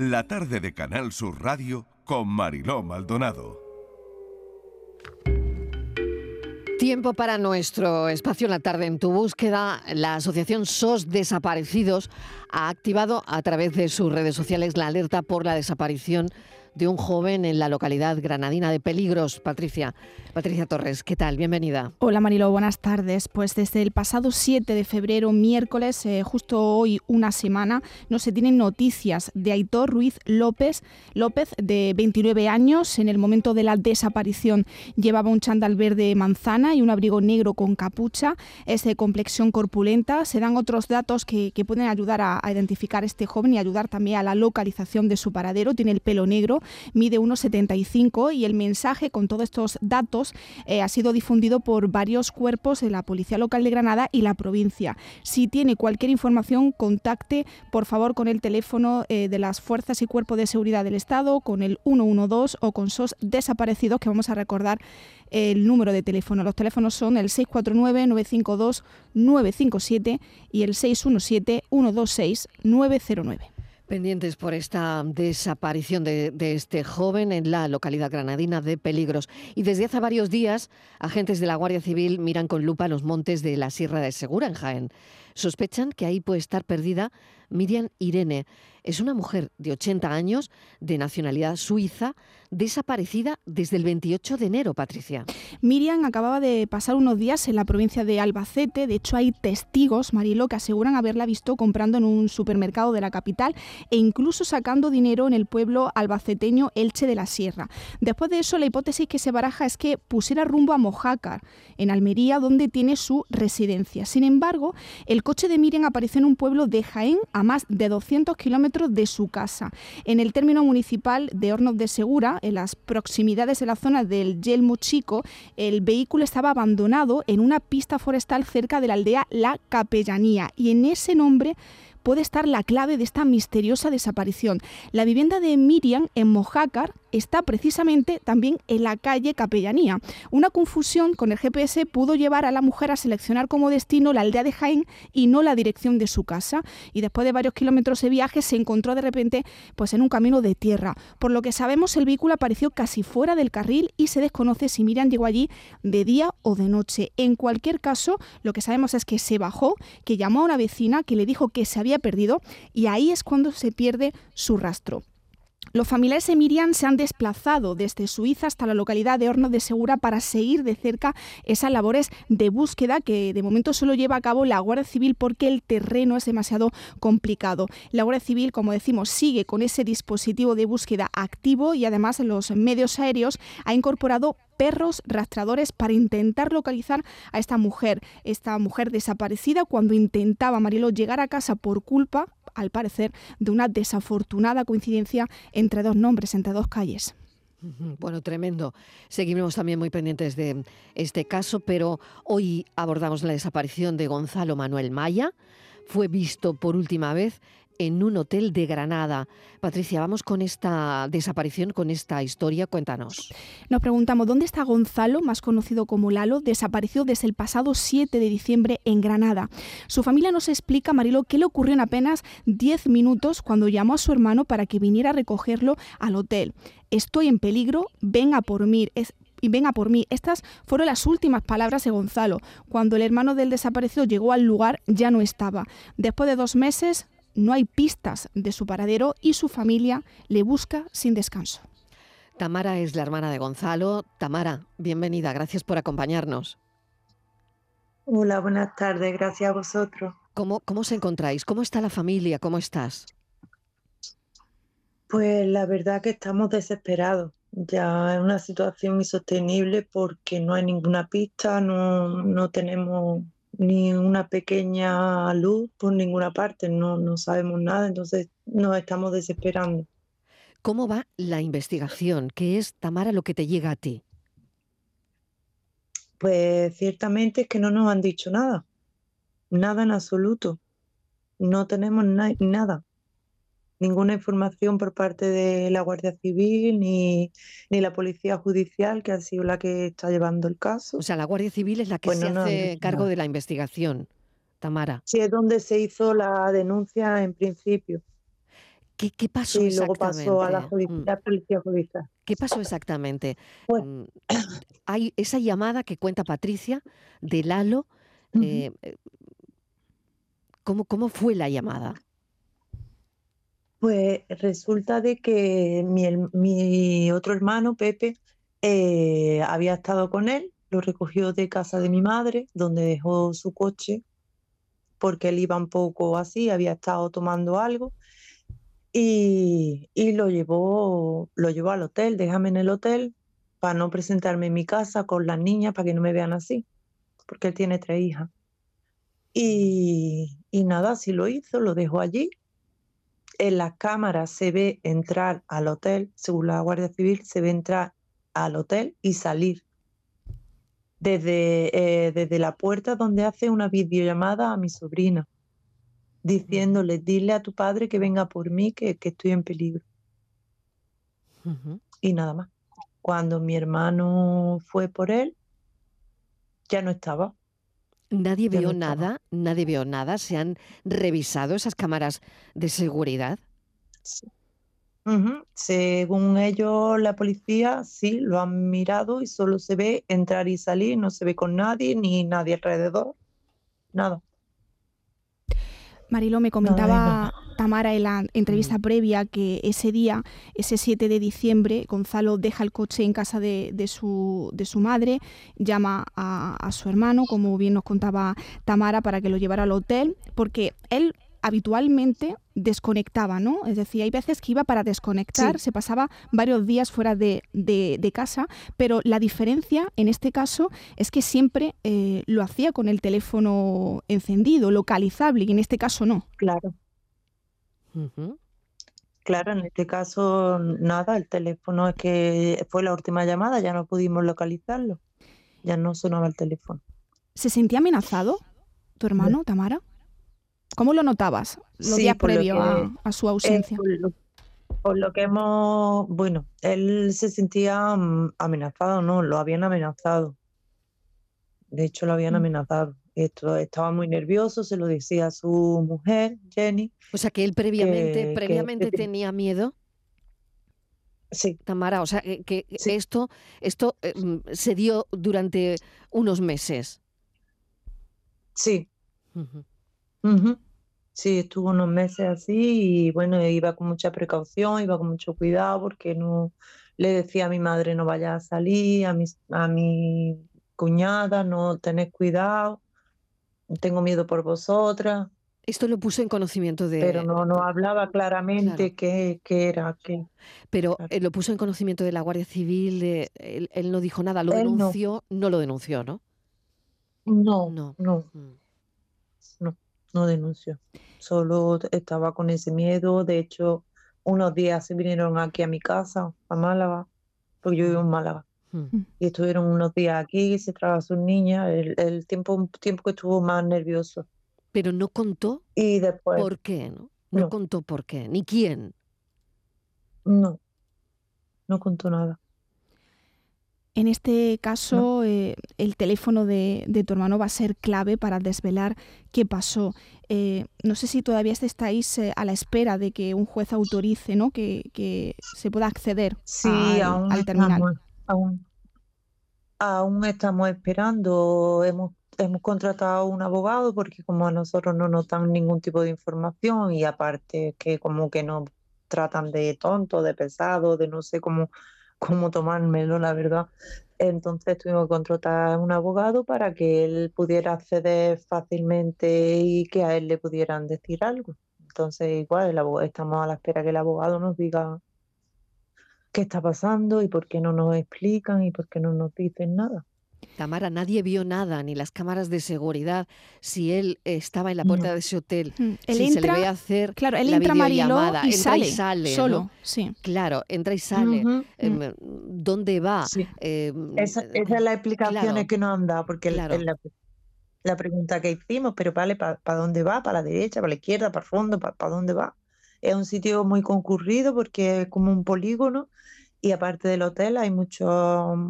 La tarde de Canal Sur Radio con Mariló Maldonado. Tiempo para nuestro espacio en La Tarde en tu Búsqueda. La asociación SOS Desaparecidos ha activado a través de sus redes sociales la alerta por la desaparición de un joven en la localidad granadina de Peligros. Patricia Torres, ¿qué tal? Bienvenida. Hola Mariló, buenas tardes. Pues desde el pasado 7 de febrero, miércoles, justo hoy una semana, no se tienen noticias de Aitor Ruiz López, de 29 años. En el momento de la desaparición llevaba un chándal verde manzana y un abrigo negro con capucha. Es de complexión corpulenta. Se dan otros datos que pueden ayudar a identificar a este joven y ayudar también a la localización de su paradero. Tiene el pelo negro, mide 1,75 y el mensaje con todos estos datos ha sido difundido por varios cuerpos de la Policía Local de Granada y la provincia. Si tiene cualquier información, contacte por favor con el teléfono de las Fuerzas y Cuerpos de Seguridad del Estado, con el 112 o con SOS Desaparecidos, que vamos a recordar el número de teléfono. Los teléfonos son el 649-952-957 y el 617-126-909. Pendientes por esta desaparición de este joven en la localidad granadina de Peligros. Y desde hace varios días, agentes de la Guardia Civil miran con lupa los montes de la Sierra de Segura, en Jaén. Sospechan que ahí puede estar perdida Miriam Irene. Es una mujer de 80 años, de nacionalidad suiza, desaparecida desde el 28 de enero, Patricia. Miriam acababa de pasar unos días en la provincia de Albacete. De hecho, hay testigos, Mariló, que aseguran haberla visto comprando en un supermercado de la capital e incluso sacando dinero en el pueblo albaceteño Elche de la Sierra. Después de eso, la hipótesis que se baraja es que pusiera rumbo a Mojácar, en Almería, donde tiene su residencia. Sin embargo, el coche de Miriam apareció en un pueblo de Jaén, a más de 200 kilómetros de su casa, en el término municipal de Hornos de Segura, en las proximidades de la zona del Yelmo Chico. El vehículo estaba abandonado en una pista forestal cerca de la aldea La Capellanía, y en ese nombre puede estar la clave de esta misteriosa desaparición. La vivienda de Miriam en Mojácar está precisamente también en la calle Capellanía. Una confusión con el GPS pudo llevar a la mujer a seleccionar como destino la aldea de Jaén y no la dirección de su casa, y después de varios kilómetros de viaje se encontró de repente pues en un camino de tierra. Por lo que sabemos, el vehículo apareció casi fuera del carril y se desconoce si Miriam llegó allí de día o de noche. En cualquier caso, lo que sabemos es que se bajó, que llamó a una vecina que le dijo que se había perdido, y ahí es cuando se pierde su rastro. Los familiares de Miriam se han desplazado desde Suiza hasta la localidad de Hornos de Segura para seguir de cerca esas labores de búsqueda que de momento solo lleva a cabo la Guardia Civil, porque el terreno es demasiado complicado. La Guardia Civil, como decimos, sigue con ese dispositivo de búsqueda activo, y además en los medios aéreos ha incorporado perros rastradores para intentar localizar a esta mujer desaparecida cuando intentaba, Mariló, llegar a casa por culpa, al parecer, de una desafortunada coincidencia entre dos nombres, entre dos calles. Bueno, tremendo. Seguimos también muy pendientes de este caso, pero hoy abordamos la desaparición de Gonzalo Manuel Maya. Fue visto por última vez en un hotel de Granada. Patricia, vamos con esta desaparición, con esta historia. Cuéntanos. Nos preguntamos, ¿dónde está Gonzalo, más conocido como Lalo? Desapareció desde el pasado 7 de diciembre en Granada. Su familia nos explica, Mariló, qué le ocurrió en apenas 10 minutos cuando llamó a su hermano para que viniera a recogerlo al hotel. Estoy en peligro, venga por mí. Estas fueron las últimas palabras de Gonzalo. Cuando el hermano del desaparecido llegó al lugar, ya no estaba. Después de 2 meses... no hay pistas de su paradero y su familia le busca sin descanso. Tamara es la hermana de Gonzalo. Tamara, bienvenida, gracias por acompañarnos. Hola, buenas tardes, gracias a vosotros. ¿Cómo os encontráis? ¿Cómo está la familia? ¿Cómo estás? Pues la verdad que estamos desesperados. Ya es una situación insostenible porque no hay ninguna pista, no tenemos ni una pequeña luz por ninguna parte, no sabemos nada, entonces nos estamos desesperando. ¿Cómo va la investigación? ¿Qué es, Tamara, lo que te llega a ti? Pues ciertamente es que no nos han dicho nada en absoluto. No tenemos nada, ninguna información por parte de la Guardia Civil ni la Policía Judicial, que ha sido la que está llevando el caso. O sea, la Guardia Civil es la que hace cargo de la investigación, Tamara. Sí, es donde se hizo la denuncia en principio. ¿Qué pasó exactamente? Y luego pasó a la policía judicial. ¿Qué pasó exactamente? Pues, hay esa llamada que cuenta Patricia de Lalo. ¿Cómo fue la llamada? Pues resulta de que mi otro hermano, Pepe, había estado con él, lo recogió de casa de mi madre, donde dejó su coche, porque él iba un poco así, había estado tomando algo, y lo llevó al hotel, déjame en el hotel, para no presentarme en mi casa con las niñas, para que no me vean así, porque él tiene 3 hijas. Y nada, así lo hizo, lo dejó allí. En las cámaras se ve entrar al hotel, según la Guardia Civil, se ve entrar al hotel y salir. Desde la puerta donde hace una videollamada a mi sobrina, diciéndole, dile a tu padre que venga por mí, que estoy en peligro. Y nada más. Cuando mi hermano fue por él, ya no estaba. ¿Nadie vio nada? ¿Nadie vio nada? ¿Se han revisado esas cámaras de seguridad? Sí. Según ellos, la policía, sí, lo han mirado y solo se ve entrar y salir, no se ve con nadie, ni nadie alrededor, nada. Mariló, me comentaba Tamara en la entrevista previa que ese día, ese 7 de diciembre, Gonzalo deja el coche en casa de su madre, llama a su hermano, como bien nos contaba Tamara, para que lo llevara al hotel, porque él habitualmente desconectaba, ¿no? Es decir, hay veces que iba para desconectar, sí, se pasaba varios días fuera de casa, pero la diferencia en este caso es que siempre lo hacía con el teléfono encendido, localizable, y en este caso no. Claro. Claro, en este caso nada, el teléfono es que fue la última llamada, ya no pudimos localizarlo, ya no sonaba el teléfono. ¿Se sentía amenazado tu hermano, Tamara? ¿Cómo lo notabas los días previos a su ausencia? Bueno, él se sentía amenazado, ¿no? Lo habían amenazado. De hecho, lo habían amenazado. Estaba muy nervioso, se lo decía a su mujer, Jenny. O sea, que él previamente tenía miedo. Sí. Tamara, o sea, que sí, esto se dio durante unos meses. Sí. Sí, estuvo unos meses así y bueno, iba con mucha precaución, iba con mucho cuidado porque no le decía a mi madre no vaya a salir, a mi cuñada no tenés cuidado, tengo miedo por vosotras. Esto lo puso en conocimiento de... Pero no hablaba claramente qué era. Pero lo puso en conocimiento de la Guardia Civil, él no dijo nada, lo denunció, no lo denunció, ¿no? No denunció, solo estaba con ese miedo. De hecho, unos días se vinieron aquí a mi casa, a Málaga, porque yo vivo en Málaga. Y estuvieron unos días aquí, se traba sus niñas, el tiempo que estuvo más nervioso. Pero no contó y después, por qué, ¿no? No contó por qué, ni quién. No contó nada. En este caso, el teléfono de tu hermano va a ser clave para desvelar qué pasó. No sé si todavía estáis a la espera de que un juez autorice, ¿no?, que se pueda acceder al terminal. Aún estamos esperando. Hemos contratado a un abogado porque como a nosotros no nos dan ningún tipo de información y aparte que como que nos tratan de tonto, de pesado, de no sé cómo tomármelo, la verdad. Entonces tuvimos que contratar a un abogado para que él pudiera acceder fácilmente y que a él le pudieran decir algo. Entonces igual estamos a la espera que el abogado nos diga qué está pasando y por qué no nos explican y por qué no nos dicen nada. Tamara, nadie vio nada, ni las cámaras de seguridad, si él estaba en la puerta de ese hotel, se le ve hacer la videollamada, entra y sale solo, ¿no? Sí. Claro, entra y sale, ¿dónde va? Sí. Esa es la explicación que nos han dado, porque la pregunta que hicimos, pero vale, ¿para dónde va? ¿Para la derecha, para la izquierda, para el fondo? ¿Para dónde va? Es un sitio muy concurrido porque es como un polígono y aparte del hotel hay mucho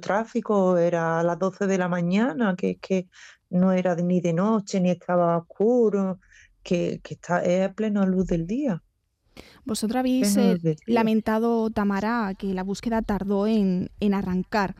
tráfico, era a las 12 de la mañana, que no era ni de noche, ni estaba oscuro, que está, es a plena luz del día. Vosotros habéis lamentado, Tamara, que la búsqueda tardó en arrancar,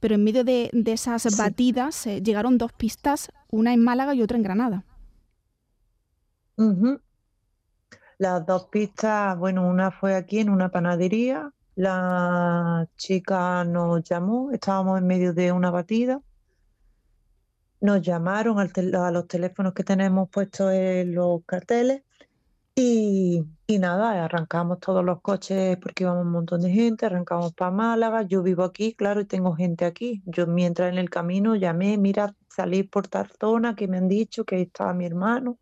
pero en medio de esas batidas llegaron dos pistas, una en Málaga y otra en Granada. Las dos pistas, bueno, una fue aquí en una panadería, la chica nos llamó, estábamos en medio de una batida, nos llamaron a los teléfonos que tenemos puestos en los carteles y nada, arrancamos todos los coches porque íbamos un montón de gente, arrancamos para Málaga, yo vivo aquí, claro, y tengo gente aquí. Yo mientras en el camino llamé, mira, salí por tal zona que me han dicho que ahí estaba mi hermano.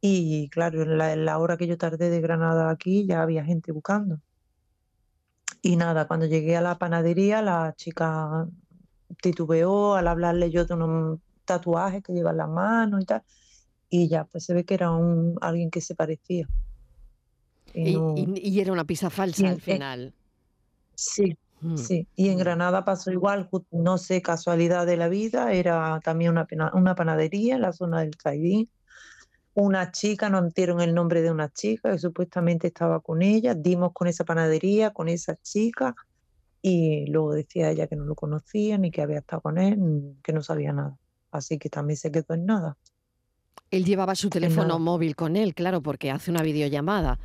Y claro, en la hora que yo tardé de Granada aquí ya había gente buscando. Y nada, cuando llegué a la panadería la chica titubeó al hablarle yo de unos tatuajes que lleva en la mano y tal. Y ya, pues se ve que era alguien que se parecía. Y era una pista falsa al final. Sí. Y en Granada pasó igual, no sé, casualidad de la vida, era también una panadería en la zona del Caidín. Una chica, nos dieron el nombre de una chica que supuestamente estaba con ella, dimos con esa panadería, con esa chica, y luego decía ella que no lo conocía, ni que había estado con él, que no sabía nada. Así que también se quedó en nada. Él llevaba su teléfono móvil con él, claro, porque hace una videollamada.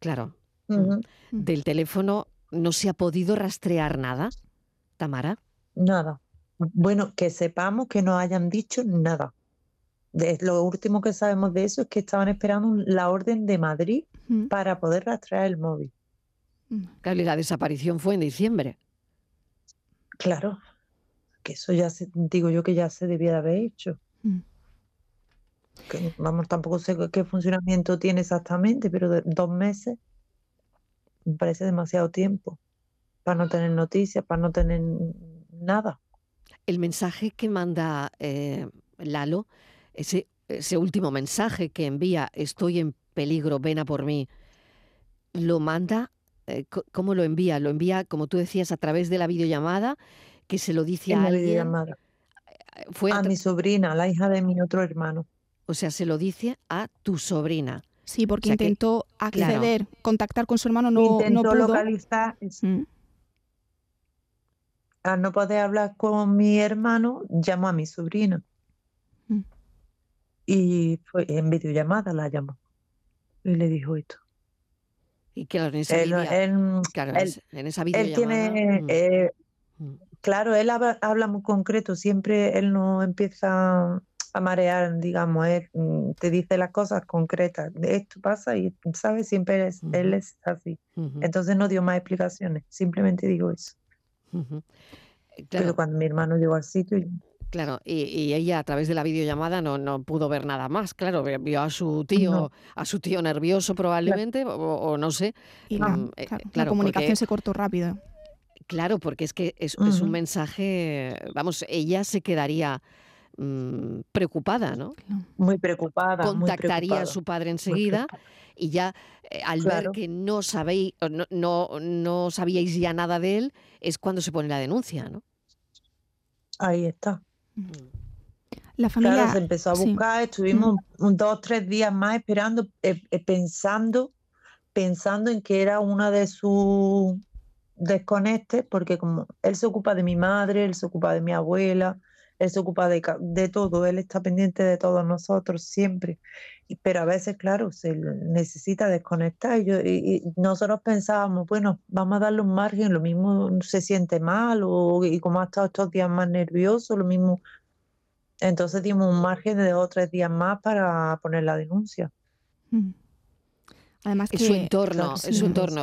Claro. Del teléfono no se ha podido rastrear nada, Tamara. Nada. Bueno, que sepamos que no hayan dicho nada. Lo último que sabemos de eso es que estaban esperando la orden de Madrid para poder rastrear el móvil. Claro, y la desaparición fue en diciembre. Claro, que eso ya digo yo que ya se debía de haber hecho. Que, vamos, tampoco sé qué funcionamiento tiene exactamente, pero 2 meses me parece demasiado tiempo para no tener noticias, para no tener nada. El mensaje que manda Lalo, ese último mensaje que envía, estoy en peligro, ven a por mí, ¿lo manda? ¿Cómo lo envía? Lo envía, como tú decías, a través de la videollamada, que se lo dice a alguien. Fue a mi sobrina, la hija de mi otro hermano. O sea, se lo dice a tu sobrina. Sí, porque o sea intentó acceder, claro, contactar con su hermano, no pudo. Localizar. Al no poder hablar con mi hermano, llamó a mi sobrina. Y fue en videollamada la llamó. Y le dijo esto. Y claro, en esa videollamada... Él tiene... Claro, él habla muy concreto. Siempre él no empieza... a marear, digamos, él te dice las cosas concretas, esto pasa y, ¿sabes? Siempre él es así. Entonces no dio más explicaciones, simplemente digo eso. Claro. Pero cuando mi hermano llegó al sitio... Claro, y ella a través de la videollamada no pudo ver nada más, claro, vio a su tío, a su tío nervioso probablemente, claro. o no sé. Y la comunicación se cortó rápido. Claro, porque es que es un mensaje, vamos, ella se quedaría... preocupada, ¿no? Muy preocupada. Contactaría a su padre enseguida y ya al ver que no sabíais ya nada de él, es cuando se pone la denuncia, ¿no? Ahí está. La familia se empezó a buscar, estuvimos 2 o 3 días más esperando, pensando en que era una de sus desconectes, porque como él se ocupa de mi madre, él se ocupa de mi abuela... Él se ocupa de todo, él está pendiente de todos nosotros siempre. Pero a veces, claro, se necesita desconectar. Y nosotros pensábamos, bueno, vamos a darle un margen, lo mismo se siente mal, y como ha estado estos días más nervioso, lo mismo. Entonces dimos un margen de 2 o 3 días más para poner la denuncia. Además que... Su entorno,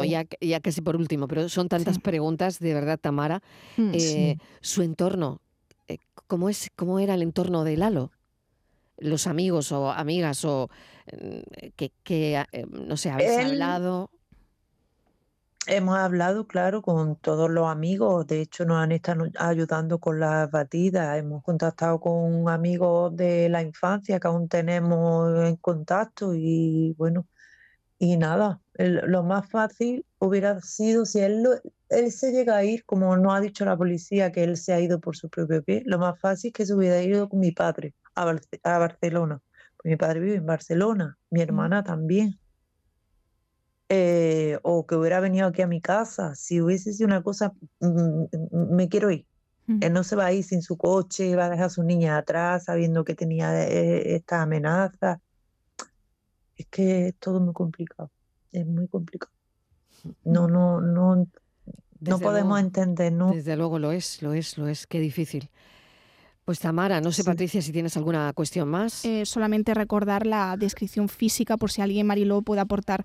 ya casi por último, pero son tantas preguntas, de verdad, Tamara. Su entorno... ¿Cómo era el entorno de Lalo? Los amigos o amigas o no sé, ¿habéis hablado? Hemos hablado, claro, con todos los amigos. De hecho, nos han estado ayudando con las batidas. Hemos contactado con amigos de la infancia que aún tenemos en contacto y bueno, y nada. Lo más fácil hubiera sido si él se llega a ir, como no ha dicho la policía que él se ha ido por su propio pie, lo más fácil es que se hubiera ido con mi padre a Barcelona. Pues mi padre vive en Barcelona, mi hermana también. o que hubiera venido aquí a mi casa, si hubiese sido una cosa, me quiero ir. Él no se va a ir sin su coche, va a dejar a sus niñas atrás sabiendo que tenía esta amenaza. Es que es todo muy complicado, es muy complicado. No podemos entender, ¿no? Desde luego lo es, qué difícil. Pues Tamara, no sé, sí. Patricia, si tienes alguna cuestión más. Solamente recordar la descripción física por si alguien, Mariló, puede aportar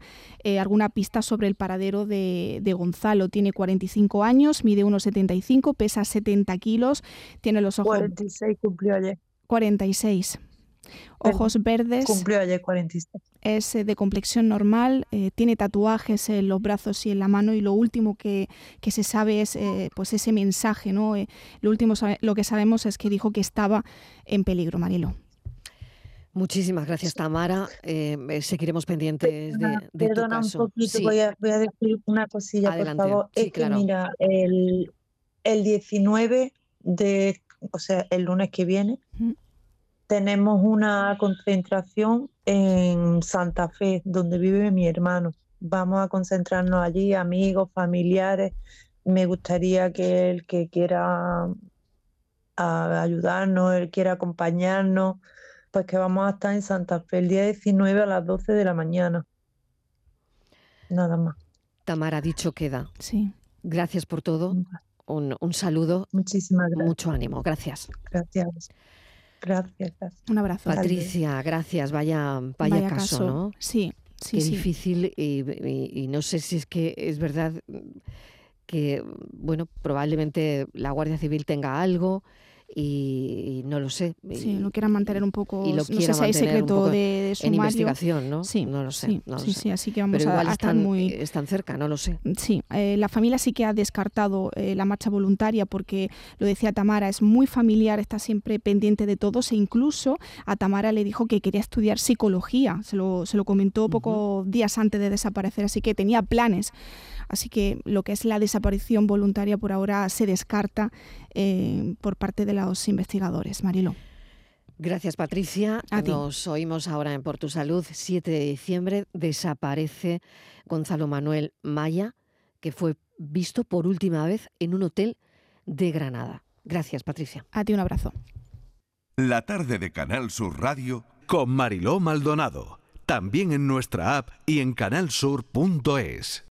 alguna pista sobre el paradero de Gonzalo. Tiene 45 años, mide 1,75, pesa 70 kilos, tiene los ojos... 46 cumplió ayer. 46. Ojos verdes. Cumplió ayer 46. Es de complexión normal, tiene tatuajes en los brazos y en la mano, y lo último que se sabe es pues ese mensaje, ¿no? Lo que sabemos es que dijo que estaba en peligro, Mariló. Muchísimas gracias, Tamara. Seguiremos pendientes de tu caso. Un poquito, sí. voy a decir una cosilla. Adelante. Por favor. Sí, es claro. Que mira, el 19 de, o sea, el lunes que viene, tenemos una concentración en Santa Fe, donde vive mi hermano. Vamos a concentrarnos allí, amigos, familiares. Me gustaría que el que quiera ayudarnos, el que quiera acompañarnos, pues que vamos a estar en Santa Fe el día 19 a las 12 de la mañana. Nada más. Tamara, dicho queda. Sí. Gracias por todo. Un saludo. Muchísimas gracias. Mucho ánimo. Gracias. Gracias. Gracias. Un abrazo. Patricia, gracias. Vaya caso, ¿no? Sí, sí. Qué difícil, y no sé si es que es verdad que, bueno, probablemente la Guardia Civil tenga algo y no lo sé. Sí, lo quieran mantener un poco, y lo no sé si hay secreto de sumario. En investigación, ¿no? Sí, no lo sé. Sí, no lo sí, sé. Sí, así que vamos. Pero igual están cerca, no lo sé. Sí, la familia sí que ha descartado la marcha voluntaria porque, lo decía Tamara, es muy familiar, está siempre pendiente de todos, e incluso a Tamara le dijo que quería estudiar psicología. Se lo comentó pocos días antes de desaparecer, así que tenía planes. Así que lo que es la desaparición voluntaria por ahora se descarta por parte de los investigadores. Mariló. Gracias, Patricia. Nos oímos ahora en Por tu Salud. 7 de diciembre desaparece Gonzalo Manuel Maya, que fue visto por última vez en un hotel de Granada. Gracias, Patricia. A ti un abrazo. La tarde de Canal Sur Radio con Mariló Maldonado. También en nuestra app y en canalsur.es.